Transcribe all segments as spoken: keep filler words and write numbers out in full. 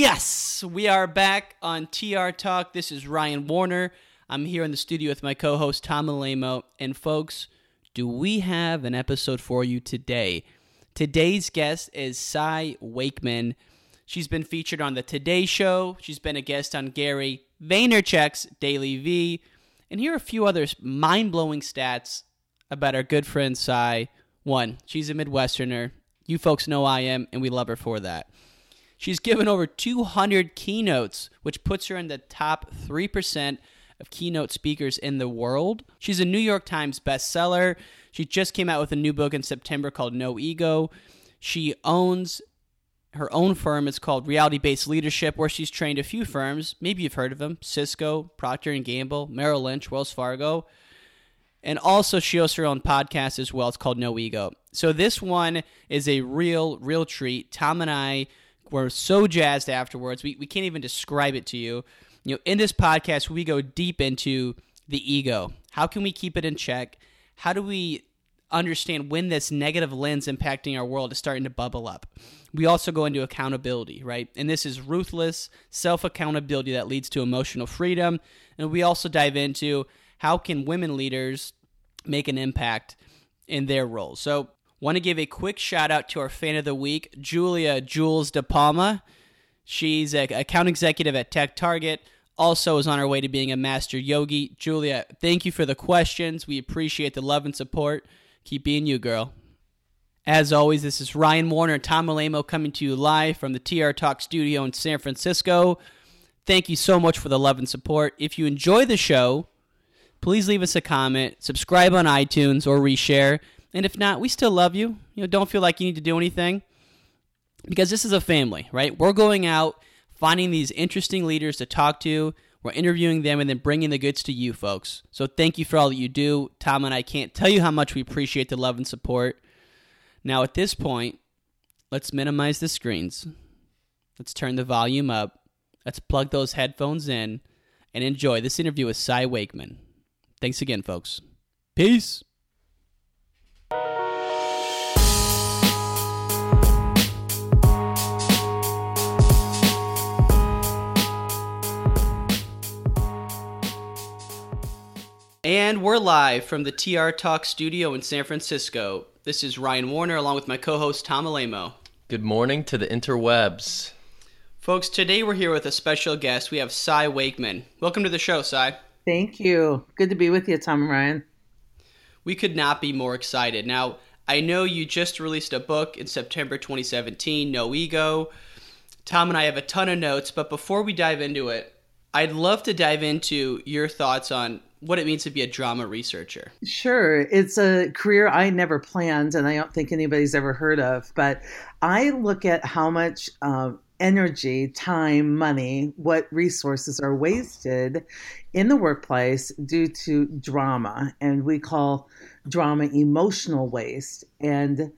Yes, we are back on T R Talk. This is Ryan Warner. I'm here in the studio with my co-host, Tom Alamo. And folks, do we have an episode for you today? Today's guest is Cy Wakeman. She's been featured on The TODAY Show. She's been a guest on Gary Vaynerchuk's Daily V. And here are a few other mind-blowing stats about our good friend, Cy. One, she's a Midwesterner. You folks know I am, and we love her for that. She's given over two hundred keynotes, which puts her in the top three percent of keynote speakers in the world. She's a New York Times bestseller. She just came out with a new book in September called No Ego. She owns her own firm. It's called Reality Based Leadership, where she's trained a few firms. Maybe you've heard of them: Cisco, Procter and Gamble, Merrill Lynch, Wells Fargo. And also she hosts her own podcast as well. It's called No Ego. So this one is a real, real treat. Tom and I were so jazzed afterwards. We we can't even describe it to you. You know, in this podcast, we go deep into the ego. How can we keep it in check? How do we understand when this negative lens impacting our world is starting to bubble up? We also go into accountability, right? And this is ruthless self-accountability that leads to emotional freedom. And we also dive into how can women leaders make an impact in their roles. So want to give a quick shout out to our fan of the week, Julia Jules De Palma. She's an account executive at Tech Target, also is on her way to being a master yogi. Julia, thank you for the questions. We appreciate the love and support. Keep being you, girl. As always, this is Ryan Warner and Tom Alamo coming to you live from the T R Talk studio in San Francisco. Thank you so much for the love and support. If you enjoy the show, please leave us a comment, subscribe on iTunes, or reshare. And if not, we still love you. You know, don't feel like you need to do anything, because this is a family, right? We're going out, finding these interesting leaders to talk to. We're interviewing them and then bringing the goods to you folks. So thank you for all that you do. Tom and I can't tell you how much we appreciate the love and support. Now at this point, let's minimize the screens. Let's turn the volume up. Let's plug those headphones in and enjoy this interview with Cy Wakeman. Thanks again, folks. Peace. And we're live from the T R Talk studio in San Francisco. This is Ryan Warner along with my co-host Tom Alamo. Good morning to the interwebs. Folks, today we're here with a special guest. We have Cy Wakeman. Welcome to the show, Cy. Thank you. Good to be with you, Tom and Ryan. We could not be more excited. Now, I know you just released a book in September twenty seventeen, No Ego. Tom and I have a ton of notes, but before we dive into it, I'd love to dive into your thoughts on what it means to be a drama researcher. Sure. It's a career I never planned and I don't think anybody's ever heard of, but I look at how much uh, energy, time, money, what resources are wasted in the workplace due to drama. And we call drama emotional waste. And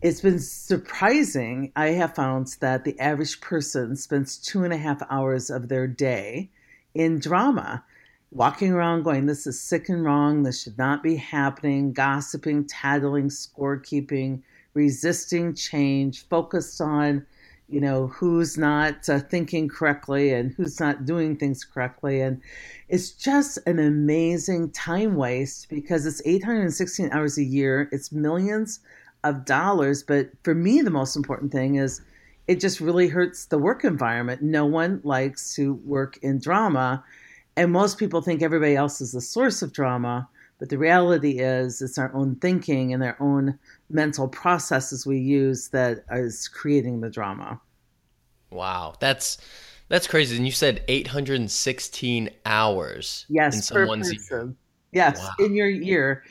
it's been surprising. I have found that the average person spends two and a half hours of their day in drama, walking around going, this is sick and wrong, this should not be happening, gossiping, tattling, scorekeeping, resisting change, focused on, you know, who's not uh, thinking correctly and who's not doing things correctly. And it's just an amazing time waste because it's eight hundred sixteen hours a year, it's millions of dollars. But for me, the most important thing is it just really hurts the work environment. No one likes to work in drama. And most people think everybody else is the source of drama, but the reality is it's our own thinking and our own mental processes we use that is creating the drama. Wow, that's that's crazy. And you said eight hundred sixteen hours. Yes, in someone's per person. Yes, wow. In your year.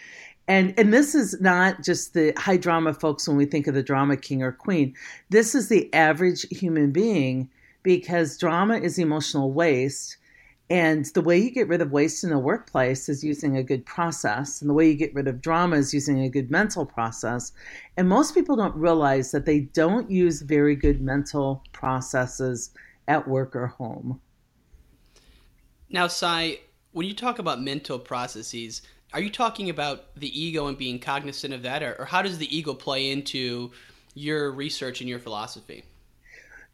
And and this is not just the high drama folks when we think of the drama king or queen. This is the average human being, because drama is emotional waste. And the way you get rid of waste in the workplace is using a good process. And the way you get rid of drama is using a good mental process. And most people don't realize that they don't use very good mental processes at work or home. Now, Cy, when you talk about mental processes, are you talking about the ego and being cognizant of that? Or, or how does the ego play into your research and your philosophy?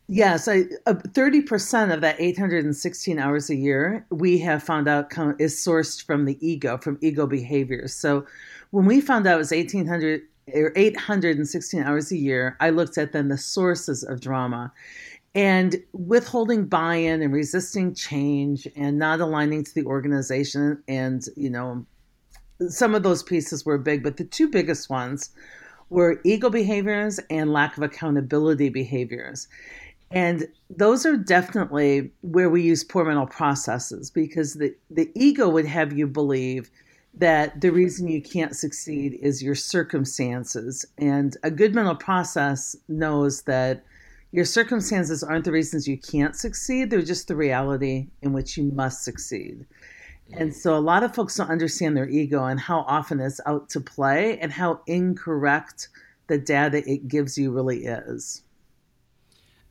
Yes, I, uh, thirty percent of that eight hundred sixteen hours a year, we have found out com- is sourced from the ego, from ego behaviors. So when we found out it was eighteen hundred or eight hundred sixteen hours a year, I looked at then the sources of drama. And withholding buy-in and resisting change and not aligning to the organization, and, you know, some of those pieces were big, but the two biggest ones were ego behaviors and lack of accountability behaviors. And those are definitely where we use poor mental processes, because the, the ego would have you believe that the reason you can't succeed is your circumstances. And a good mental process knows that your circumstances aren't the reasons you can't succeed. They're just the reality in which you must succeed. And so a lot of folks don't understand their ego and how often it's out to play and how incorrect the data it gives you really is.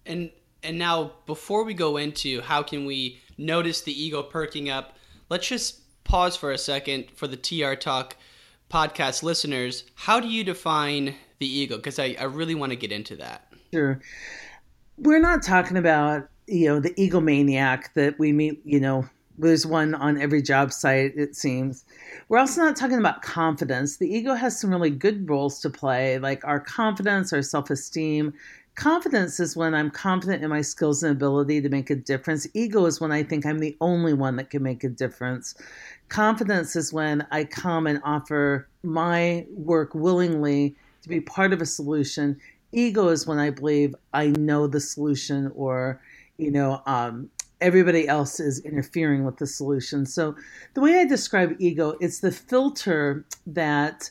And and now, before we go into how can we notice the ego perking up, let's just pause for a second for the T R Talk podcast listeners. How do you define the ego? Because I, I really want to get into that. Sure. We're not talking about, you know, the egomaniac that we meet, you know, there's one on every job site, it seems. We're also not talking about confidence. The ego has some really good roles to play, like our confidence, our self-esteem. Confidence is when I'm confident in my skills and ability to make a difference. Ego is when I think I'm the only one that can make a difference. Confidence is when I come and offer my work willingly to be part of a solution. Ego is when I believe I know the solution, or, you know, um, everybody else is interfering with the solution. So the way I describe ego, it's the filter that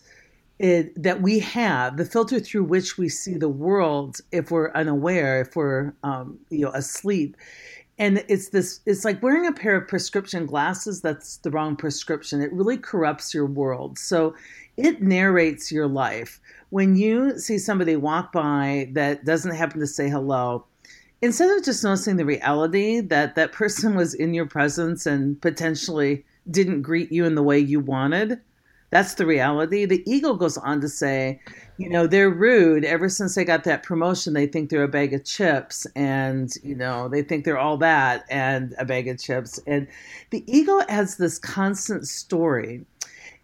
it, that we have, the filter through which we see the world if we're unaware, if we're um, you know asleep. And it's this, it's like wearing a pair of prescription glasses that's the wrong prescription. It really corrupts your world. So it narrates your life. When you see somebody walk by that doesn't happen to say hello, instead of just noticing the reality that that person was in your presence and potentially didn't greet you in the way you wanted, that's the reality. The ego goes on to say, you know, they're rude. Ever since they got that promotion, they think they're a bag of chips, and, you know, they think they're all that and a bag of chips. And the ego has this constant story.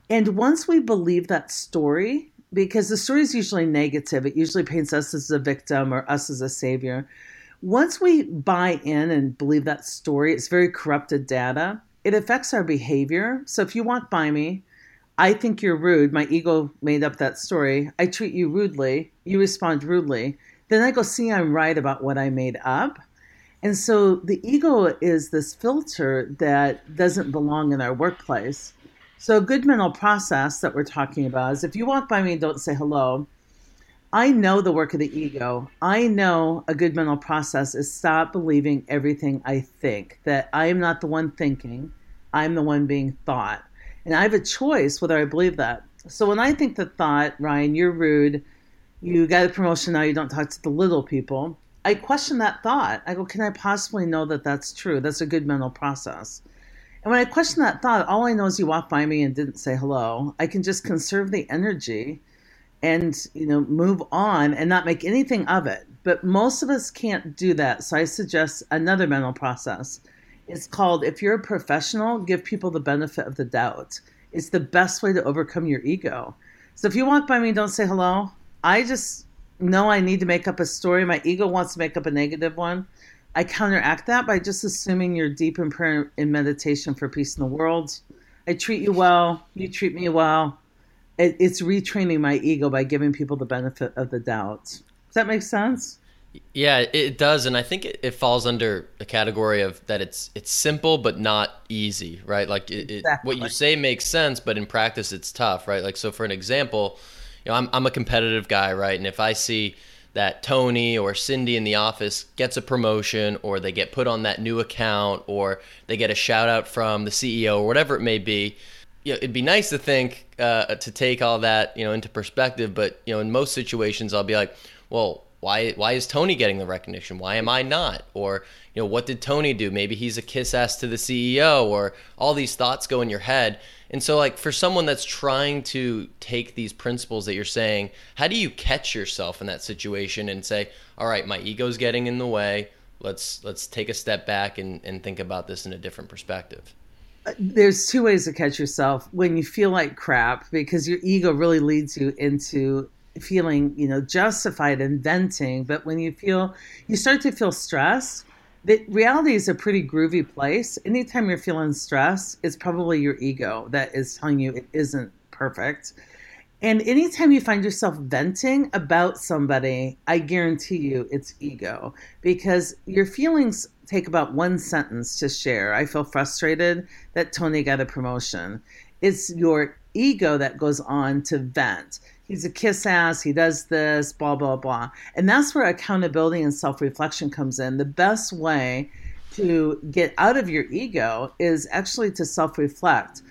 And once we believe that story, because the story is usually negative, it usually paints us as a victim or us as a savior. Once we buy in and believe that story, it's very corrupted data. It affects our behavior. So if you walk by me, I think you're rude. My ego made up that story. I treat you rudely. You respond rudely. Then I go, see, I'm right about what I made up. And so the ego is this filter that doesn't belong in our workplace. So a good mental process that we're talking about is if you walk by me and don't say hello, I know the work of the ego. I know a good mental process is stop believing everything I think, that I am not the one thinking, I'm the one being thought. And I have a choice whether I believe that. So when I think the thought, Ryan, you're rude, you got a promotion, now you don't talk to the little people, I question that thought. I go, can I possibly know that that's true? That's a good mental process. And when I question that thought, all I know is you walked by me and didn't say hello. I can just conserve the energy and, you know, move on and not make anything of it. But most of us can't do that. So I suggest another mental process. It's called, if you're a professional, give people the benefit of the doubt. It's the best way to overcome your ego. So if you walk by me and don't say hello, I just know I need to make up a story. My ego wants to make up a negative one. I counteract that by just assuming you're deep in prayer and meditation for peace in the world. I treat you well, you treat me well. It's retraining my ego by giving people the benefit of the doubt. Does that make sense? Yeah, it does. And I think it, it falls under the category of that it's it's simple but not easy, right? Like it, exactly. It, what you say makes sense, but in practice it's tough, right? Like, so for an example, you know, I'm I'm a competitive guy, right? And if I see that Tony or Cindy in the office gets a promotion, or they get put on that new account, or they get a shout out from the C E O or whatever it may be, you know, it'd be nice to think, uh, to take all that, you know, into perspective. But, you know, in most situations, I'll be like, well, why, why is Tony getting the recognition? Why am I not? Or, you know, what did Tony do? Maybe he's a kiss ass to the C E O, or all these thoughts go in your head. And so, like, for someone that's trying to take these principles that you're saying, how do you catch yourself in that situation and say, all right, my ego's getting in the way. let's let's take a step back and, and think about this in a different perspective. There's two ways to catch yourself when you feel like crap, because your ego really leads you into feeling, you know, justified and venting. But when you feel, you start to feel stressed, that reality is a pretty groovy place. Anytime you're feeling stressed, it's probably your ego that is telling you it isn't perfect. And anytime you find yourself venting about somebody, I guarantee you it's ego, because your feelings take about one sentence to share. I feel frustrated that Tony got a promotion. It's your ego that goes on to vent. He's a kiss ass, he does this, blah, blah, blah. And that's where accountability and self-reflection comes in. The best way to get out of your ego is actually to self-reflect.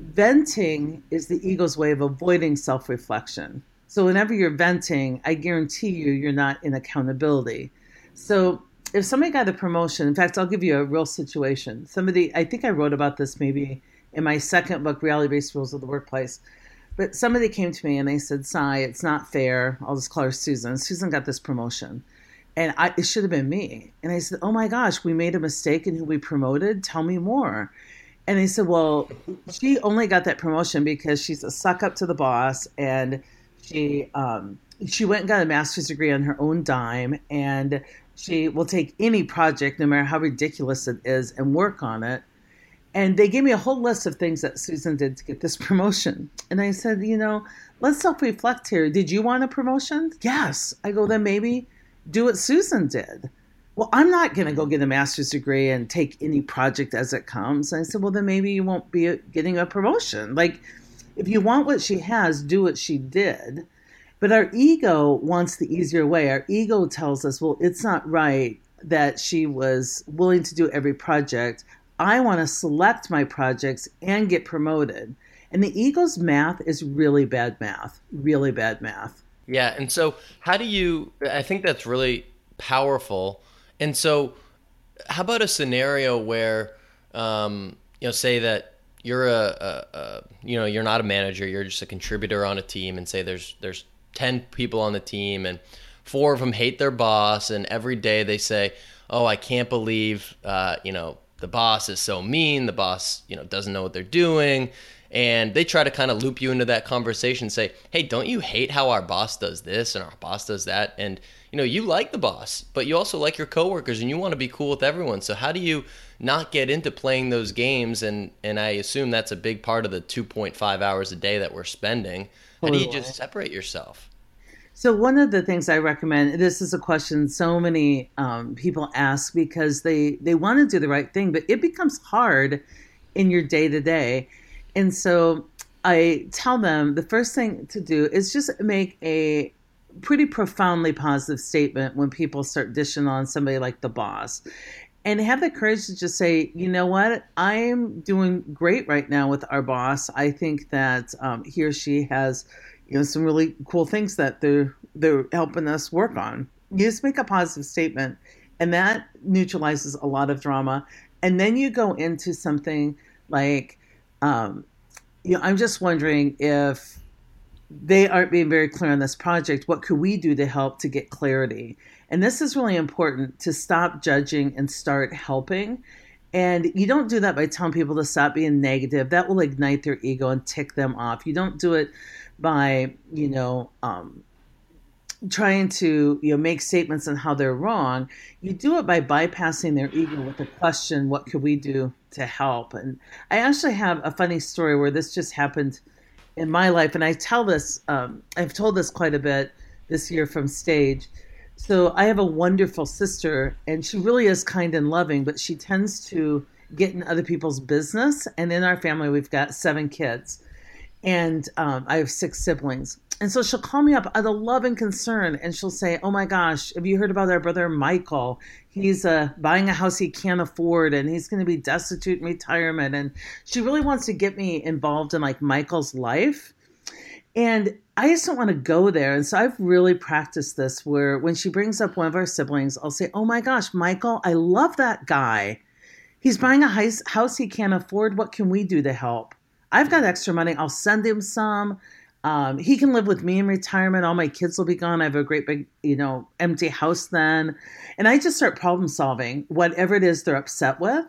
Venting is the ego's way of avoiding self-reflection. So whenever you're venting, I guarantee you, you're not in accountability. So if somebody got a promotion, in fact, I'll give you a real situation. Somebody, I think I wrote about this maybe in my second book, Reality-Based Rules of the Workplace. But somebody came to me and they said, Cy, it's not fair. I'll just call her Susan. Susan got this promotion. And I, it should have been me. And I said, oh my gosh, we made a mistake in who we promoted. Tell me more. And they said, well, she only got that promotion because she's a suck up to the boss. And she um, she went and got a master's degree on her own dime. And she will take any project, no matter how ridiculous it is, and work on it. And they gave me a whole list of things that Susan did to get this promotion. And I said, you know, let's self-reflect here. Did you want a promotion? Yes. I go, then maybe do what Susan did. Well, I'm not going to go get a master's degree and take any project as it comes. And I said, well, then maybe you won't be getting a promotion. Like, if you want what she has, do what she did. But our ego wants the easier way. Our ego tells us, well, it's not right that she was willing to do every project. I want to select my projects and get promoted. And the ego's math is really bad math, really bad math. Yeah. And so how do you, I think that's really powerful. And so how about a scenario where, um, you know, say that you're a, a, a, you know, you're not a manager, you're just a contributor on a team, and say there's, there's ten people on the team and four of them hate their boss. And every day they say, oh, I can't believe, uh, you know, the boss is so mean, the boss, you know, doesn't know what they're doing. And they try to kind of loop you into that conversation, say, hey, don't you hate how our boss does this and our boss does that? And, you know, you like the boss, but you also like your coworkers and you want to be cool with everyone. So how do you not get into playing those games? And, and I assume that's a big part of the two point five hours a day that we're spending. How do you just separate yourself? So one of the things I recommend, this is a question so many um, people ask because they, they want to do the right thing, but it becomes hard in your day-to-day. And so I tell them the first thing to do is just make a pretty profoundly positive statement when people start dishing on somebody like the boss. And have the courage to just say, you know what, I'm doing great right now with our boss. I think that um, he or she has... you know, some really cool things that they're they're helping us work on. You just make a positive statement, and that neutralizes a lot of drama. And then you go into something like, um, you know, I'm just wondering if they aren't being very clear on this project. What could we do to help to get clarity? And this is really important, to stop judging and start helping. And you don't do that by telling people to stop being negative. That will ignite their ego and tick them off. You don't do it by, you know, um, trying to, you know, make statements on how they're wrong. You do it by bypassing their ego with the question, what could we do to help? And I actually have a funny story where this just happened in my life. And I tell this, um, I've told this quite a bit this year from stage. So I have a wonderful sister, and she really is kind and loving, but she tends to get in other people's business. And in our family, we've got seven kids, and um, I have six siblings. And so she'll call me up out of love and concern, and she'll say, oh my gosh, have you heard about our brother Michael? He's uh, buying a house he can't afford, and he's going to be destitute in retirement. And she really wants to get me involved in like Michael's life. And I just don't want to go there. And so I've really practiced this where when she brings up one of our siblings, I'll say, oh my gosh, Michael, I love that guy. He's buying a house he can't afford. What can we do to help? I've got extra money. I'll send him some. Um, he can live with me in retirement. All my kids will be gone. I have a great big, you know, empty house then. And I just start problem solving, whatever it is they're upset with.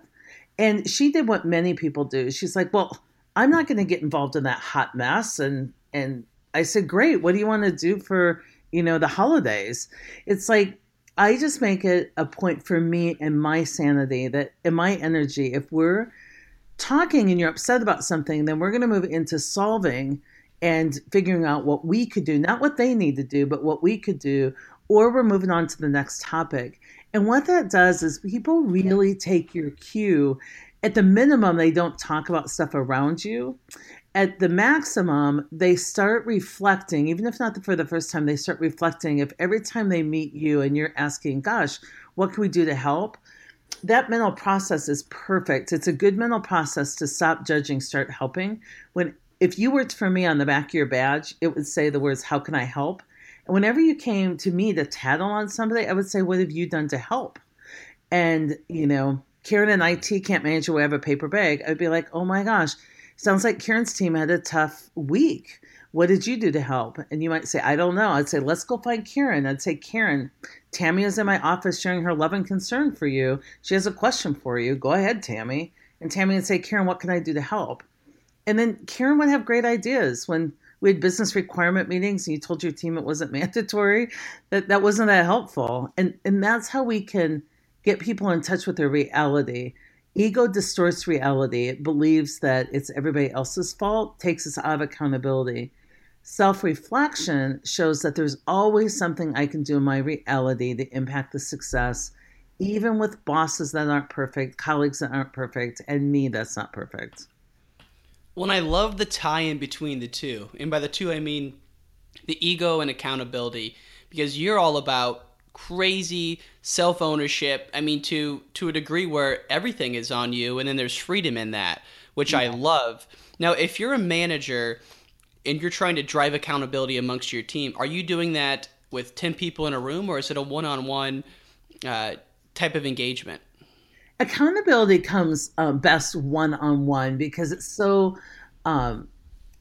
And she did what many people do. She's like, well, I'm not going to get involved in that hot mess. And, and I said, great. What do you want to do for, you know, the holidays? It's like, I just make it a point for me and my sanity that and my energy, if we're talking and you're upset about something, then we're going to move into solving and figuring out what we could do, not what they need to do, but what we could do, or we're moving on to the next topic. And what that does is people really take your cue. At the minimum, they don't talk about stuff around you. At the maximum, they start reflecting, even if not for the first time, they start reflecting. If every time they meet you and you're asking, gosh, what can we do to help? That mental process is perfect. It's a good mental process to stop judging, start helping. When If you worked for me on the back of your badge, it would say the words, how can I help? And whenever you came to me to tattle on somebody, I would say, what have you done to help? And, you know, Karen and I T can't manage your way out of a paper bag. I'd be like, oh my gosh, sounds like Karen's team had a tough week. What did you do to help? And you might say, I don't know. I'd say, let's go find Karen. I'd say, Karen, Tammy is in my office sharing her love and concern for you. She has a question for you. Go ahead, Tammy. And Tammy would say, Karen, what can I do to help? And then Karen would have great ideas. When we had business requirement meetings and you told your team it wasn't mandatory, that, that wasn't that helpful. And, and that's how we can get people in touch with their reality. Ego distorts reality. It believes that it's everybody else's fault, takes us out of accountability. Self-reflection shows that there's always something I can do in my reality to impact the success, even with bosses that aren't perfect, colleagues that aren't perfect, and me that's not perfect. Well, and I love the tie-in between the two. And by the two, I mean the ego and accountability, because you're all about crazy self-ownership. I mean, to to a degree where everything is on you, and then there's freedom in that, which yeah. I love. Now, if you're a manager and you're trying to drive accountability amongst your team, are you doing that with ten people in a room, or is it a one-on-one uh, type of engagement? Accountability comes uh, best one-on-one because it's so, um,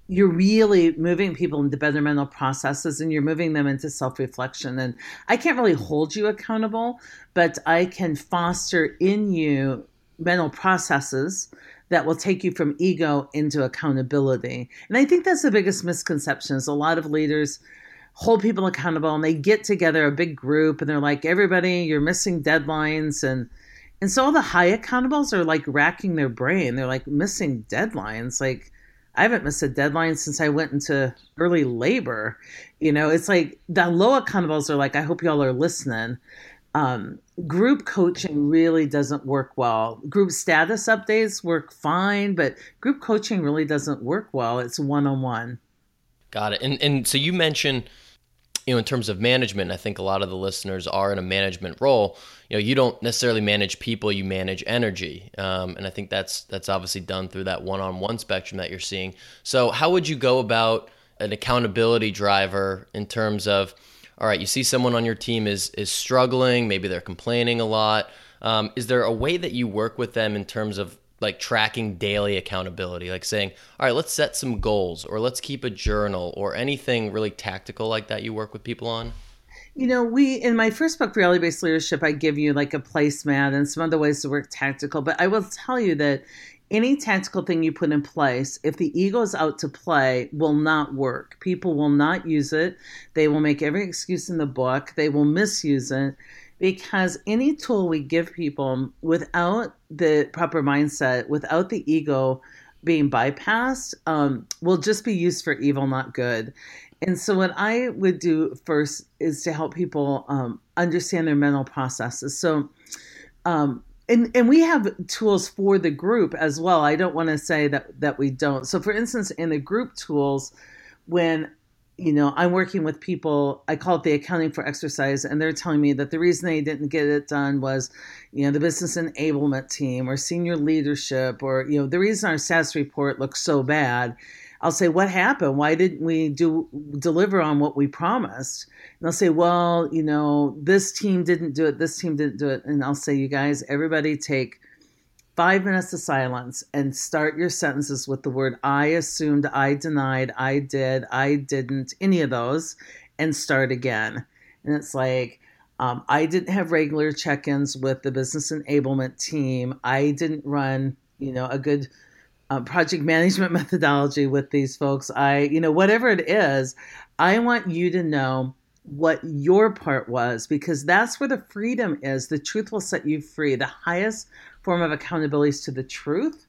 you're really moving people into better mental processes and you're moving them into self-reflection. And I can't really hold you accountable, but I can foster in you mental processes that will take you from ego into accountability. And I think that's the biggest misconception is a lot of leaders hold people accountable and they get together a big group and they're like, everybody, you're missing deadlines. And And so all the high accountables are like racking their brain. They're like missing deadlines. Like I haven't missed a deadline since I went into early labor. You know, it's like the low accountables are like, I hope y'all are listening. Um, group coaching really doesn't work well. Group status updates work fine, but group coaching really doesn't work well. It's one-on-one. Got it. And and so you mentioned, you know, in terms of management, I think a lot of the listeners are in a management role. You know, you don't necessarily manage people, you manage energy. Um, and I think that's that's obviously done through that one-on-one spectrum that you're seeing. So how would you go about an accountability driver in terms of, all right, you see someone on your team is is struggling, maybe they're complaining a lot. Um, is there a way that you work with them in terms of like tracking daily accountability, like saying, all right, let's set some goals or let's keep a journal or anything really tactical like that you work with people on? You know, we, in my first book, Reality-Based Leadership, I give you like a placemat and some other ways to work tactical, but I will tell you that any tactical thing you put in place, if the ego is out to play, will not work. People will not use it. They will make every excuse in the book. They will misuse it. Because any tool we give people without the proper mindset, without the ego being bypassed, um, will just be used for evil, not good. And so what I would do first is to help people um, understand their mental processes. So, um, and and we have tools for the group as well. I don't want to say that that we don't. So for instance, in the group tools, when you know, I'm working with people, I call it the accounting for exercise, and they're telling me that the reason they didn't get it done was, you know, the business enablement team or senior leadership or, you know, the reason our status report looks so bad. I'll say, what happened? Why didn't we do deliver on what we promised? And they'll say, well, you know, this team didn't do it. This team didn't do it. And I'll say, you guys, everybody take five minutes of silence and start your sentences with the word I assumed, I denied, I did, I didn't, any of those, and start again. And it's like, um, I didn't have regular check-ins with the business enablement team. I didn't run, you know, a good uh, project management methodology with these folks. I, you know, whatever it is, I want you to know what your part was, because that's where the freedom is. The truth will set you free. The highest form of accountability is to the truth.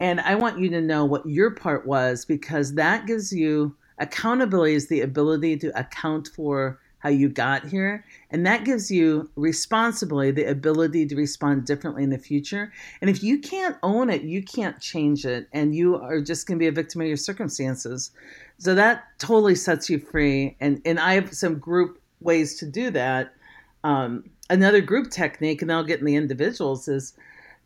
And I want you to know what your part was, because that gives you accountability, is the ability to account for how you got here. And that gives you responsibility, the ability to respond differently in the future. And if you can't own it, you can't change it. And you are just going to be a victim of your circumstances. So that totally sets you free. And, and I have some group ways to do that. Um, another group technique, and I'll get in the individuals, is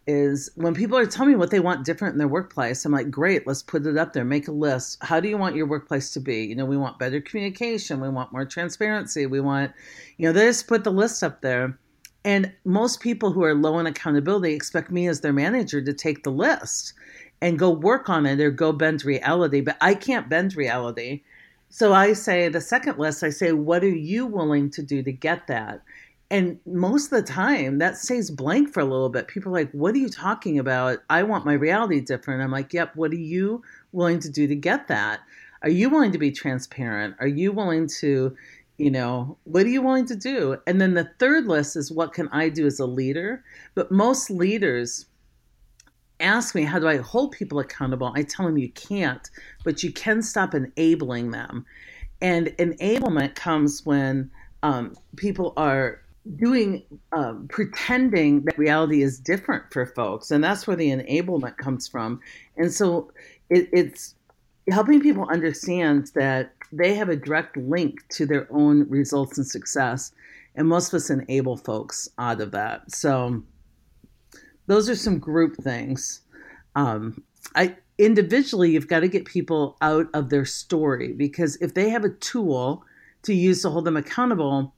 is when people are telling me what they want different in their workplace, I'm like, great, let's put it up there. Make a list. How do you want your workplace to be? You know, we want better communication. We want more transparency. We want, you know, they just put the list up there. And most people who are low in accountability expect me as their manager to take the list and go work on it or go bend reality. But I can't bend reality. So I say the second list, I say, what are you willing to do to get that? And most of the time that stays blank for a little bit. People are like, what are you talking about? I want my reality different. I'm like, yep, what are you willing to do to get that? Are you willing to be transparent? Are you willing to, you know, what are you willing to do? And then the third list is, what can I do as a leader? But most leaders ask me, how do I hold people accountable? I tell them you can't, but you can stop enabling them. And enablement comes when um, people are doing, um, pretending that reality is different for folks. And that's where the enablement comes from. And so it, it's helping people understand that they have a direct link to their own results and success. And most of us enable folks out of that. So those are some group things. Um, I individually, you've got to get people out of their story, because if they have a tool to use to hold them accountable,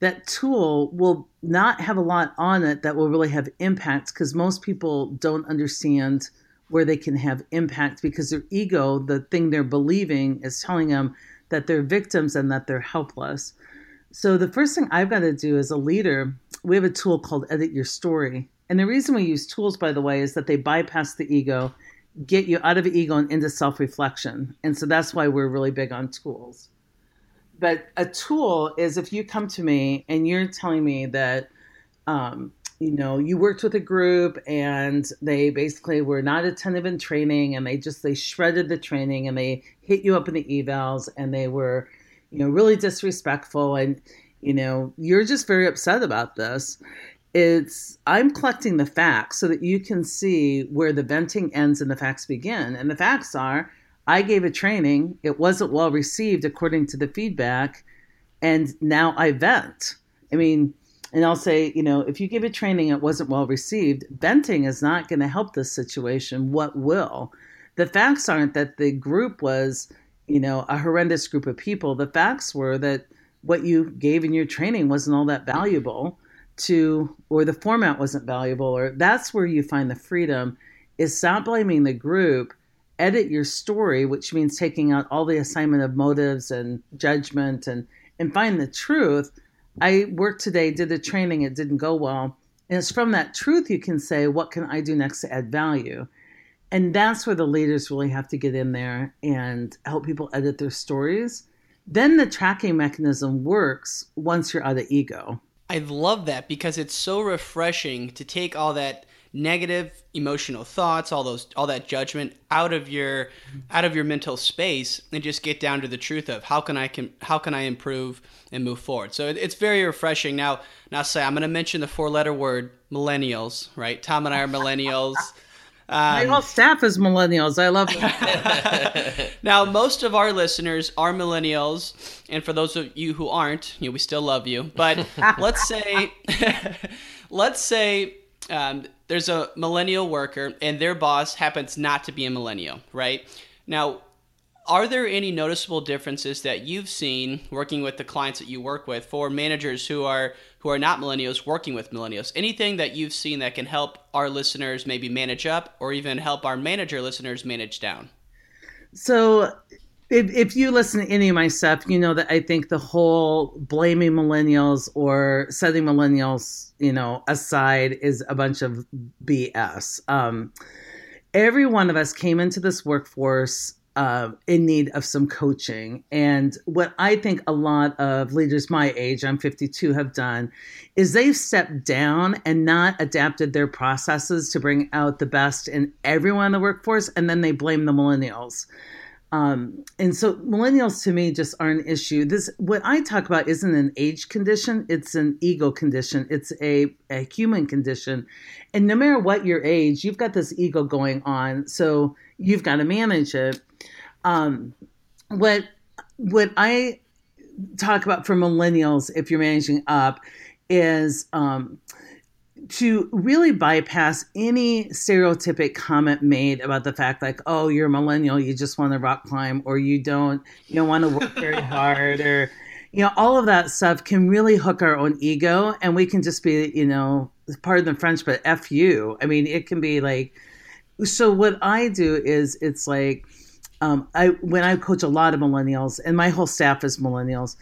that tool will not have a lot on it that will really have impact, because most people don't understand where they can have impact, because their ego, the thing they're believing, is telling them that they're victims and that they're helpless. So the first thing I've got to do as a leader, we have a tool called Edit Your Story. And the reason we use tools, by the way, is that they bypass the ego, get you out of ego and into self-reflection. And so that's why we're really big on tools. But a tool is, if you come to me and you're telling me that, um, you know, you worked with a group and they basically were not attentive in training, and they just, they shredded the training and they hit you up in the evals and they were, you know, really disrespectful. And, you know, you're just very upset about this. It's, I'm collecting the facts so that you can see where the venting ends and the facts begin. And the facts are, I gave a training, it wasn't well received according to the feedback, and now I vent. I mean, and I'll say, you know, if you give a training, it wasn't well received, venting is not going to help this situation. What will? The facts aren't that the group was, you know, a horrendous group of people. The facts were that what you gave in your training wasn't all that valuable to, or the format wasn't valuable, or that's where you find the freedom, is stop blaming the group. Edit your story, which means taking out all the assignment of motives and judgment, and, and find the truth. I worked today, did a training, it didn't go well. And it's from that truth you can say, what can I do next to add value? And that's where the leaders really have to get in there and help people edit their stories. Then the tracking mechanism works once you're out of ego. I love that, because it's so refreshing to take all that negative emotional thoughts, all those, all that judgment out of your, out of your mental space, and just get down to the truth of how can I can how can I improve and move forward. So it, it's very refreshing. Now, now, say I'm going to mention the four-letter word millennials, right? Tom and I are millennials. Um, My whole staff is millennials. I love it. Now, most of our listeners are millennials, and for those of you who aren't, you know, we still love you. But let's say, let's say. Um, there's a millennial worker and their boss happens not to be a millennial, right? Now, Are there any noticeable differences that you've seen working with the clients that you work with for managers who are who are not millennials working with millennials? Anything that you've seen that can help our listeners maybe manage up, or even help our manager listeners manage down? So if, if you listen to any of my stuff, you know that I think the whole blaming millennials or setting millennials, you know, aside is a bunch of B S. Um, every one of us came into this workforce Uh, in need of some coaching. And what I think a lot of leaders my age, I'm fifty-two, have done is they've stepped down and not adapted their processes to bring out the best in everyone in the workforce. And then they blame the millennials. Um, and so millennials to me just are an issue. This, what I talk about isn't an age condition. It's an ego condition. It's a, a human condition. And no matter what your age, you've got this ego going on. So you've got to manage it. Um, what, what I talk about for millennials, if you're managing up, is, um, to really bypass any stereotypic comment made about the fact like, oh, you're a millennial, you just want to rock climb, or you don't, you don't want to work very hard, or, you know, all of that stuff can really hook our own ego. And we can just be, you know, pardon the French, but F you. I mean, it can be like, so what I do is it's like, Um, I when I coach a lot of millennials, and my whole staff is millennials,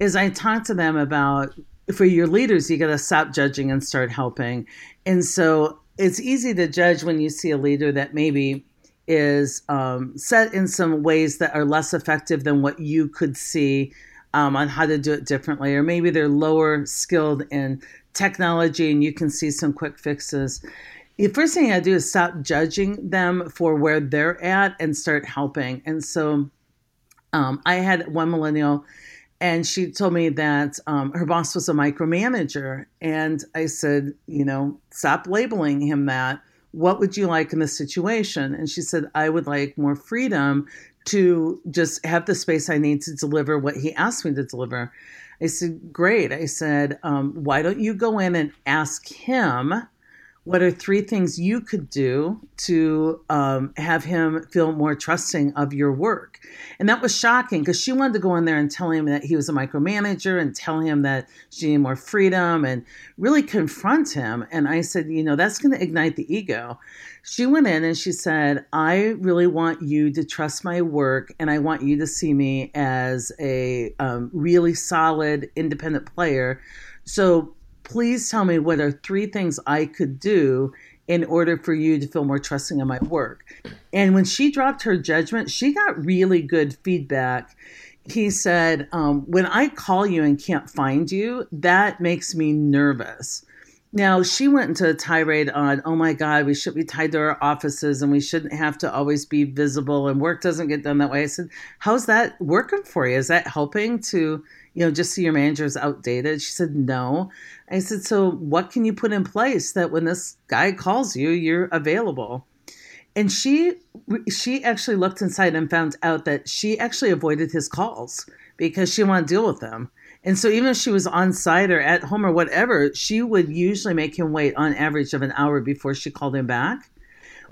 is I talk to them about, for your leaders, you got to stop judging and start helping. And so it's easy to judge when you see a leader that maybe is um, set in some ways that are less effective than what you could see um, on how to do it differently, or maybe they're lower skilled in technology and you can see some quick fixes. The first thing I do is stop judging them for where they're at and start helping. And so um, I had one millennial, and she told me that um, her boss was a micromanager. And I said, you know, stop labeling him that. What would you like in this situation? And she said, I would like more freedom to just have the space I need to deliver what he asked me to deliver. I said, great. I said, um, why don't you go in and ask him, what are three things you could do to um, have him feel more trusting of your work? And that was shocking, because she wanted to go in there and tell him that he was a micromanager and tell him that she needed more freedom and really confront him. And I said, you know, that's going to ignite the ego. She went in and she said, I really want you to trust my work, and I want you to see me as a um, really solid independent player. So please tell me what are three things I could do in order for you to feel more trusting in my work. And when she dropped her judgment, she got really good feedback. He said, um, when I call you and can't find you, that makes me nervous. Now, she went into a tirade on, oh my God, we should be tied to our offices and we shouldn't have to always be visible and work doesn't get done that way. I said, how's that working for you? Is that helping to, you know, just see your manager is outdated? She said, no. I said, so what can you put in place that when this guy calls you, you're available? And she she actually looked inside and found out that she actually avoided his calls because she didn't want to deal with them. And so even if she was on site or at home or whatever, she would usually make him wait on average of an hour before she called him back.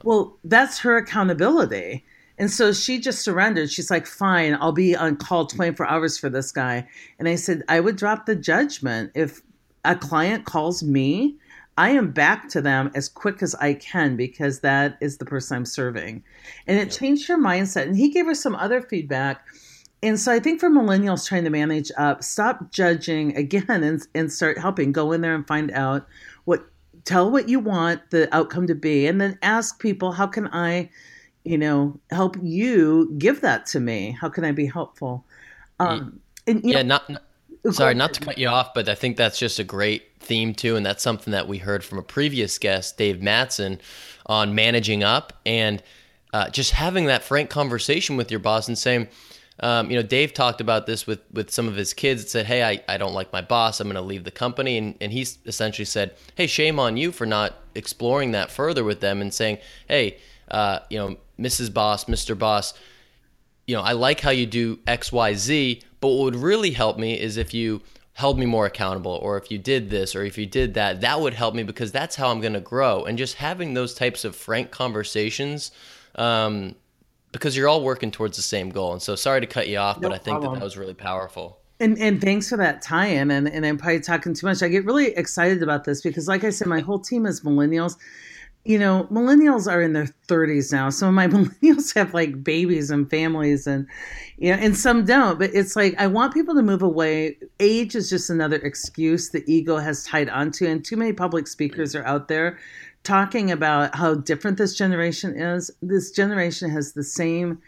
Well, that's her accountability. And so she just surrendered. She's like, fine, I'll be on call twenty-four hours for this guy. And I said, I would drop the judgment. If a client calls me, I am back to them as quick as I can, because that is the person I'm serving. And it changed her mindset. And he gave her some other feedback. And so I think for millennials trying to manage up, stop judging again and, and start helping. Go in there and find out what, tell what you want the outcome to be, and then ask people, how can I, you know, help you give that to me? How can I be helpful? Um, and, you yeah, know, not, not sorry, not to cut you off, but I think that's just a great theme too. And that's something that we heard from a previous guest, Dave Matson, on managing up, and uh, just having that frank conversation with your boss and saying, Um, you know, Dave talked about this with, with some of his kids and said, hey, I, I don't like my boss. I'm going to leave the company. And, and he essentially said, hey, shame on you for not exploring that further with them and saying, hey, uh, you know, Missus Boss, Mister Boss, you know, I like how you do X, Y, Z, but what would really help me is if you held me more accountable, or if you did this, or if you did that, that would help me, because that's how I'm going to grow. And just having those types of frank conversations, um, because you're all working towards the same goal. And so sorry to cut you off, no but I think problem. that that was really powerful. And and thanks for that tie-in. And, and I'm probably talking too much. I get really excited about this because, like I said, my whole team is millennials. You know, millennials are in their thirties now. Some of my millennials have like babies and families, and you know, and some don't. But it's like, I want people to move away. Age is just another excuse the ego has tied onto, and too many public speakers are out there talking about how different this generation is. This generation has the same.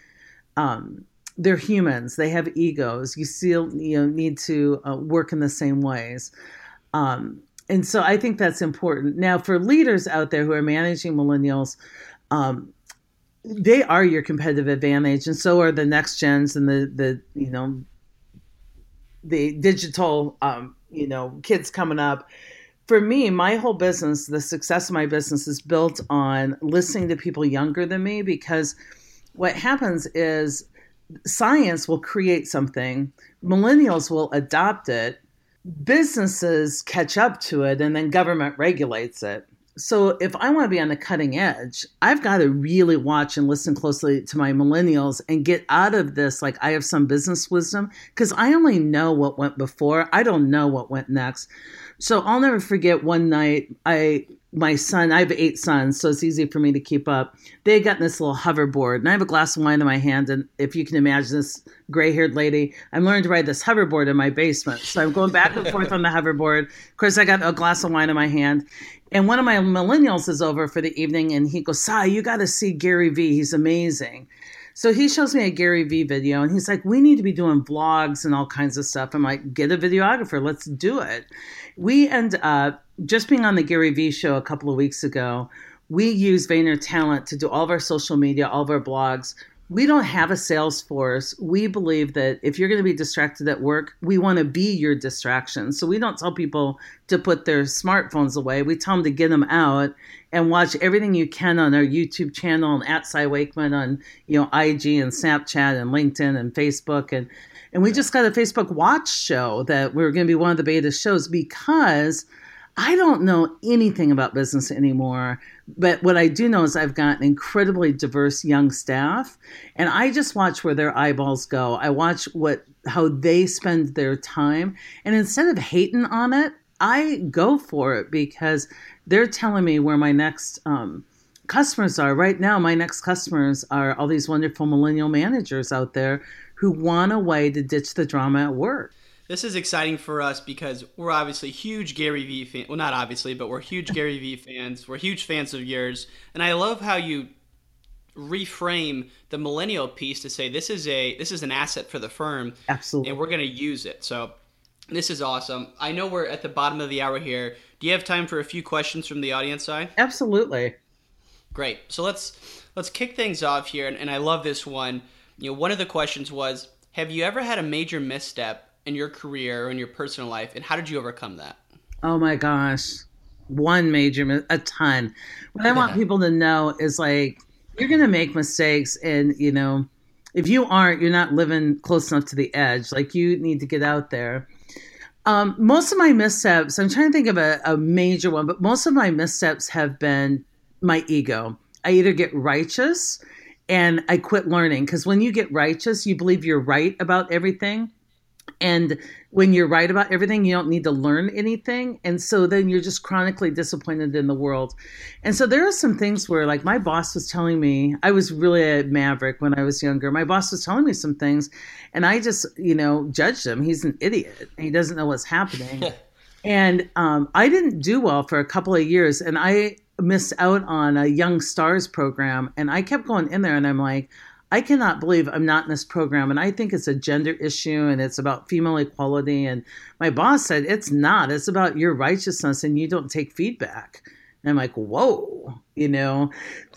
Um, they're humans. They have egos. You still you know need to uh, work in the same ways. Um, And so I think that's important. Now, for leaders out there who are managing millennials, um, they are your competitive advantage, and so are the next gens and the the you know the digital um, you know kids coming up. For me, my whole business, the success of my business, is built on listening to people younger than me, because what happens is science will create something, millennials will adopt it. Businesses catch up to it, and then government regulates it. So if I want to be on the cutting edge, I've got to really watch and listen closely to my millennials and get out of this like I have some business wisdom, because I only know what went before. I don't know what went next. So I'll never forget one night, I my son, I have eight sons, so it's easy for me to keep up. They had gotten this little hoverboard, and I have a glass of wine in my hand. And if you can imagine this gray-haired lady, I'm learning to ride this hoverboard in my basement. So I'm going back and forth on the hoverboard. Of course, I got a glass of wine in my hand. And one of my millennials is over for the evening, and he goes, Cy, you got to see Gary V. He's amazing. So he shows me a Gary V video, and he's like, we need to be doing vlogs and all kinds of stuff. I'm like, get a videographer. Let's do it. We end up just being on the Gary V show a couple of weeks ago. We use Vayner Talent to do all of our social media, all of our blogs. We don't have a sales force. We believe that if you're going to be distracted at work, we want to be your distraction. So we don't tell people to put their smartphones away. We tell them to get them out and watch everything you can on our YouTube channel and at Cy Wakeman on, you know, I G and Snapchat and LinkedIn and Facebook. And, and we just got a Facebook Watch show that we were going to be one of the beta shows, because I don't know anything about business anymore, but what I do know is I've got an incredibly diverse young staff, and I just watch where their eyeballs go. I watch what how they spend their time, and instead of hating on it, I go for it, because they're telling me where my next um, customers are. Right now, my next customers are all these wonderful millennial managers out there who want a way to ditch the drama at work. This is exciting for us because we're obviously huge Gary Vee fans. Well, not obviously, but we're huge Gary Vee fans. We're huge fans of yours. And I love how you reframe the millennial piece to say this is a this is an asset for the firm. Absolutely. And we're going to use it. So this is awesome. I know we're at the bottom of the hour here. Do you have time for a few questions from the audience, Cy? Absolutely. Great. So let's let's kick things off here. And, and I love this one. You know, one of the questions was, have you ever had a major misstep in your career or in your personal life, and how did you overcome that? Oh my gosh. One major, a ton. What I want people to know is, like, you're going to make mistakes, and, you know, if you aren't, you're not living close enough to the edge. Like, you need to get out there. Um, most of my missteps, I'm trying to think of a, a major one, but most of my missteps have been my ego. I either get righteous and I quit learning, because when you get righteous, you believe you're right about everything. And when you're right about everything, you don't need to learn anything. And so then you're just chronically disappointed in the world. And so there are some things where, like, my boss was telling me, I was really a maverick when I was younger. My boss was telling me some things, and I just, you know, judged him. He's an idiot. He doesn't know what's happening. and um, I didn't do well for a couple of years. And I missed out on a Young Stars program. And I kept going in there, and I'm like, I cannot believe I'm not in this program. And I think it's a gender issue, and it's about female equality. And my boss said, it's not. It's about your righteousness, and you don't take feedback. And I'm like, whoa, you know.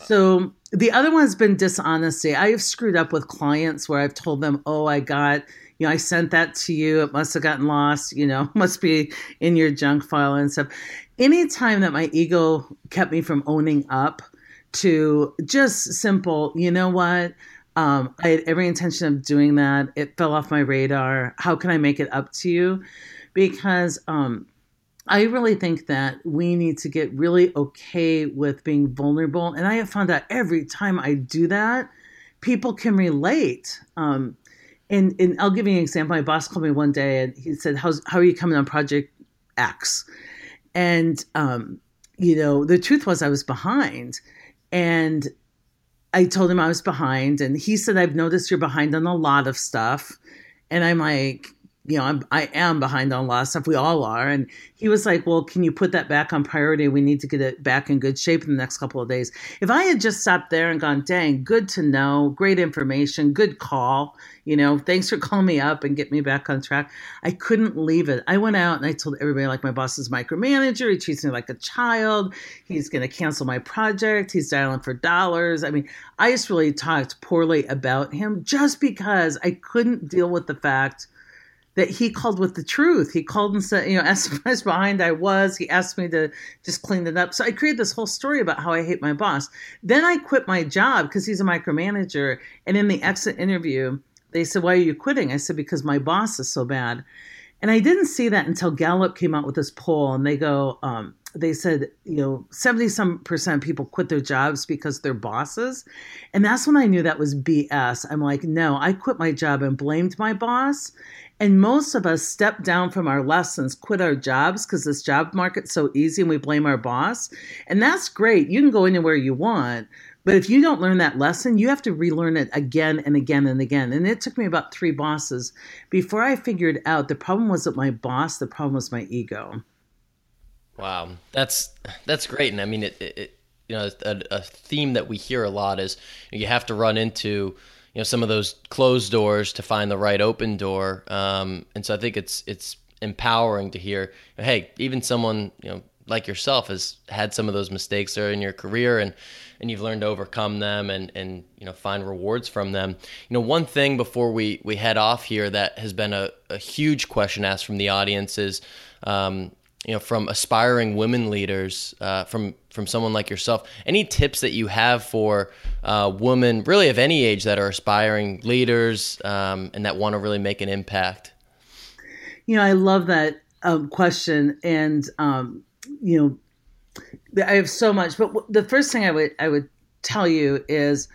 So the other one's been dishonesty. I have screwed up with clients where I've told them, oh, I got, you know, I sent that to you. It must have gotten lost, you know, must be in your junk file and stuff. Anytime that my ego kept me from owning up to just simple, you know what? Um, I had every intention of doing that. It fell off my radar. How can I make it up to you? Because um, I really think that we need to get really okay with being vulnerable. And I have found out every time I do that, people can relate. Um, and, and I'll give you an example. My boss called me one day and he said, How's, how are you coming on Project X? And, um, you know, the truth was I was behind. And I told him I was behind. And he said, I've noticed you're behind on a lot of stuff. And I'm like, you know, I'm, I am behind on a lot of stuff. We all are. And he was like, well, can you put that back on priority? We need to get it back in good shape in the next couple of days. If I had just stopped there and gone, dang, good to know, great information, good call, you know, thanks for calling me up and get me back on track. I couldn't leave it. I went out and I told everybody, like, my boss is micromanager. He treats me like a child. He's going to cancel my project. He's dialing for dollars. I mean, I just really talked poorly about him just because I couldn't deal with the fact that he called with the truth. He called and said, you know, as far as behind I was, he asked me to just clean it up. So I created this whole story about how I hate my boss. Then I quit my job because he's a micromanager. And in the exit interview, they said, why are you quitting? I said, because my boss is so bad. And I didn't see that until Gallup came out with this poll. And they go, um, they said, you know, seventy some percent of people quit their jobs because they're bosses. And that's when I knew that was B S. I'm like, no, I quit my job and blamed my boss. And most of us step down from our lessons, quit our jobs because this job market's so easy and we blame our boss. And that's great. You can go anywhere you want. But if you don't learn that lesson, you have to relearn it again and again and again. And it took me about three bosses before I figured out the problem wasn't my boss. The problem was my ego. Wow. That's that's great. And I mean, it, it you know, a, a theme that we hear a lot is you have to run into you know, some of those closed doors to find the right open door. Um, and so I think it's, it's empowering to hear, hey, even someone, you know, like yourself has had some of those mistakes there in your career and, and you've learned to overcome them and, and, you know, find rewards from them. You know, one thing before we, we head off here that has been a, a huge question asked from the audience is, um, you know, from aspiring women leaders, uh, from, from someone like yourself, any tips that you have for uh, women really of any age that are aspiring leaders um, and that want to really make an impact? You know, I love that um, question. And, um, you know, I have so much, but w- the first thing I would, I would tell you is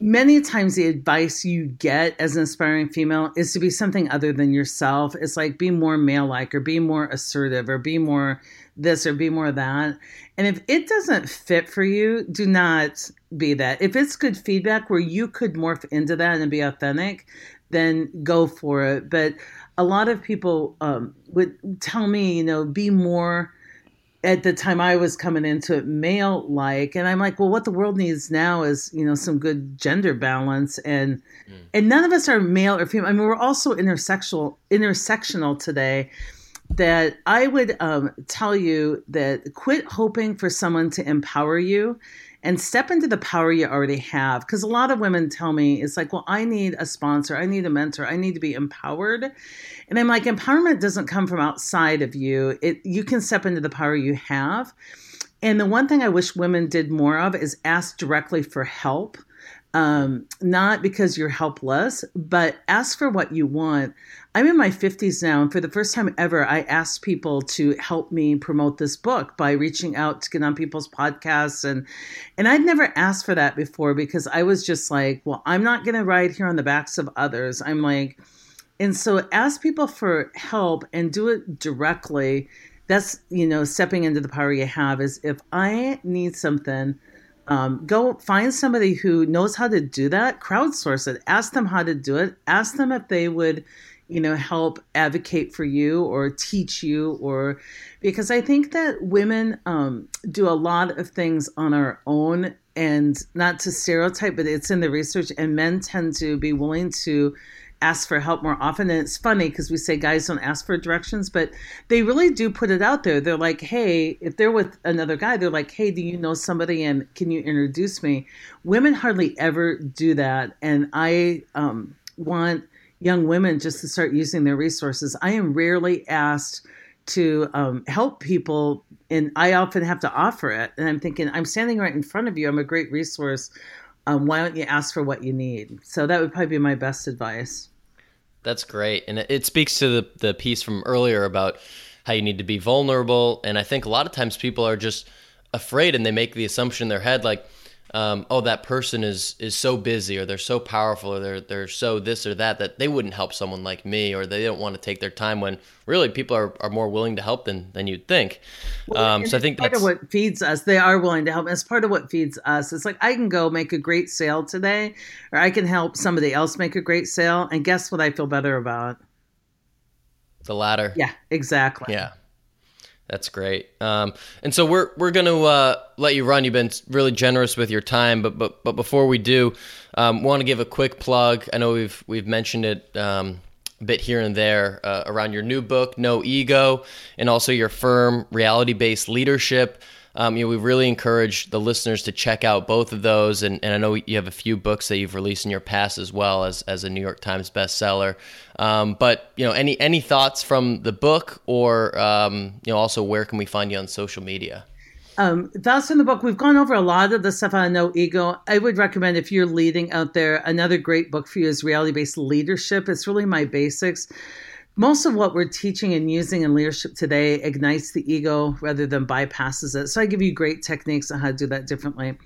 many times the advice you get as an aspiring female is to be something other than yourself. It's like, be more male-like or be more assertive or be more this or be more that. And if it doesn't fit for you, do not be that. If it's good feedback where you could morph into that and be authentic, then go for it. But a lot of people um, would tell me, you know, be more, at the time I was coming into it, male-like. And I'm like, well, what the world needs now is, you know, some good gender balance. And mm. and none of us are male or female. I mean, we're also intersectional, intersectional today, that I would um, tell you that quit hoping for someone to empower you and step into the power you already have. Because a lot of women tell me, it's like, well, I need a sponsor. I need a mentor. I need to be empowered. And I'm like, empowerment doesn't come from outside of you. It you can step into the power you have. And the one thing I wish women did more of is ask directly for help. Um, not because you're helpless, but ask for what you want. I'm in my fifties now, and for the first time ever, I asked people to help me promote this book by reaching out to get on people's podcasts. And, and I'd never asked for that before because I was just like, well, I'm not going to ride here on the backs of others. I'm like, and so ask people for help and do it directly. That's, you know, stepping into the power you have is if I need something, Um, go find somebody who knows how to do that, crowdsource it, ask them how to do it, ask them if they would, you know, help advocate for you or teach you or, because I think that women um, do a lot of things on our own and not to stereotype, but it's in the research and men tend to be willing to ask for help more often. And it's funny because we say guys don't ask for directions, but they really do put it out there. They're like, hey, if they're with another guy, they're like, hey, do you know somebody and can you introduce me? Women hardly ever do that. And I um, want young women just to start using their resources. I am rarely asked to um, help people and I often have to offer it. And I'm thinking, I'm standing right in front of you. I'm a great resource. Um, why don't you ask for what you need? So that would probably be my best advice. That's great. And it speaks to the, the piece from earlier about how you need to be vulnerable. And I think a lot of times people are just afraid and they make the assumption in their head, like, um, oh, that person is is so busy, or they're so powerful, or they're they're so this or that, that they wouldn't help someone like me, or they don't want to take their time, when really people are, are more willing to help than than you'd think. Well, um, so I think that's part of what feeds us. They are willing to help. It's part of what feeds us. It's like, I can go make a great sale today, or I can help somebody else make a great sale. And guess what I feel better about? The latter. Yeah, exactly. Yeah. That's great. Um, and so we're we're going to uh, let you run. You've been really generous with your time, but but but before we do, um, want to give a quick plug. I know we've we've mentioned it um, a bit here and there uh, around your new book, No Ego, and also your firm, Reality-Based Leadership. Um, you know, we really encourage the listeners to check out both of those, and, and I know you have a few books that you've released in your past as well, as as a New York Times bestseller. Um, but you know, any any thoughts from the book, or um, you know, also where can we find you on social media? Um, thoughts from the book. We've gone over a lot of the stuff on No Ego. I would recommend, if you're leading out there, another great book for you is Reality-Based Leadership. It's really my basics. Most of what we're teaching and using in leadership today ignites the ego rather than bypasses it. So I give you great techniques on how to do that differently.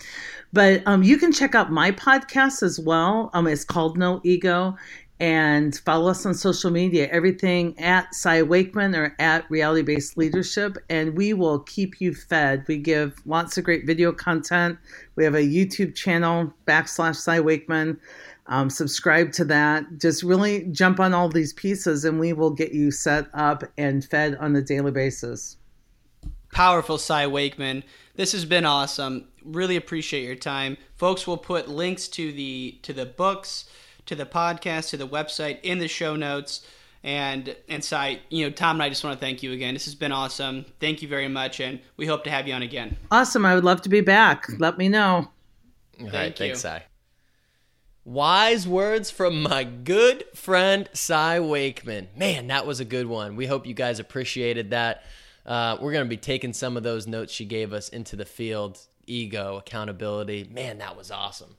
But um, you can check out my podcast as well. Um, it's called No Ego. And follow us on social media, everything at Cy Wakeman or at Reality Based Leadership. And we will keep you fed. We give lots of great video content. We have a YouTube channel, backslash Cy Wakeman. Um, subscribe to that. Just really jump on all these pieces, and we will get you set up and fed on a daily basis. Powerful, Cy Wakeman. This has been awesome. Really appreciate your time. Folks, we'll put links to the to the books, to the podcast, to the website in the show notes. And and Cy, you know, Tom and I just want to thank you again. This has been awesome. Thank you very much, and we hope to have you on again. Awesome. I would love to be back. Let me know. All thank right, you. Thanks, Cy. Wise words from my good friend, Cy Wakeman. Man, that was a good one. We hope you guys appreciated that. Uh, we're going to be taking some of those notes she gave us into the field. Ego, accountability. Man, that was awesome.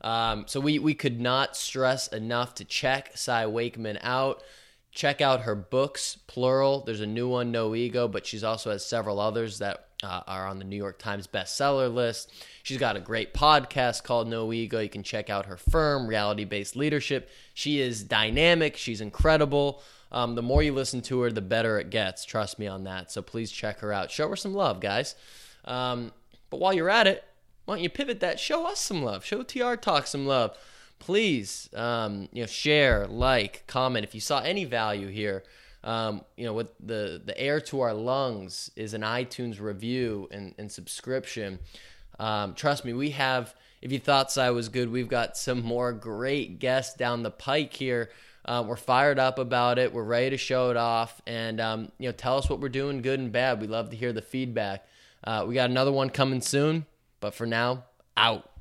Um, so we, we could not stress enough to check Cy Wakeman out. Check out her books, plural. There's a new one, No Ego, but she's also has several others that Uh, are on the New York Times bestseller list. She's got a great podcast called No Ego. You can check out her firm, Reality-Based Leadership. She is dynamic. She's incredible. Um, the more you listen to her, the better it gets. Trust me on that. So please check her out. Show her some love, guys. Um, but while you're at it, why don't you pivot that? Show us some love. Show T R Talk some love. Please, um, you know, share, like, comment. If you saw any value here, Um, you know, with the, the air to our lungs is an iTunes review and, and subscription. Um, trust me, we have, if you thought Cy was good, we've got some more great guests down the pike here. Uh, we're fired up about it. We're ready to show it off. And, um, you know, tell us what we're doing, good and bad. We love to hear the feedback. Uh, we got another one coming soon, but for now, out.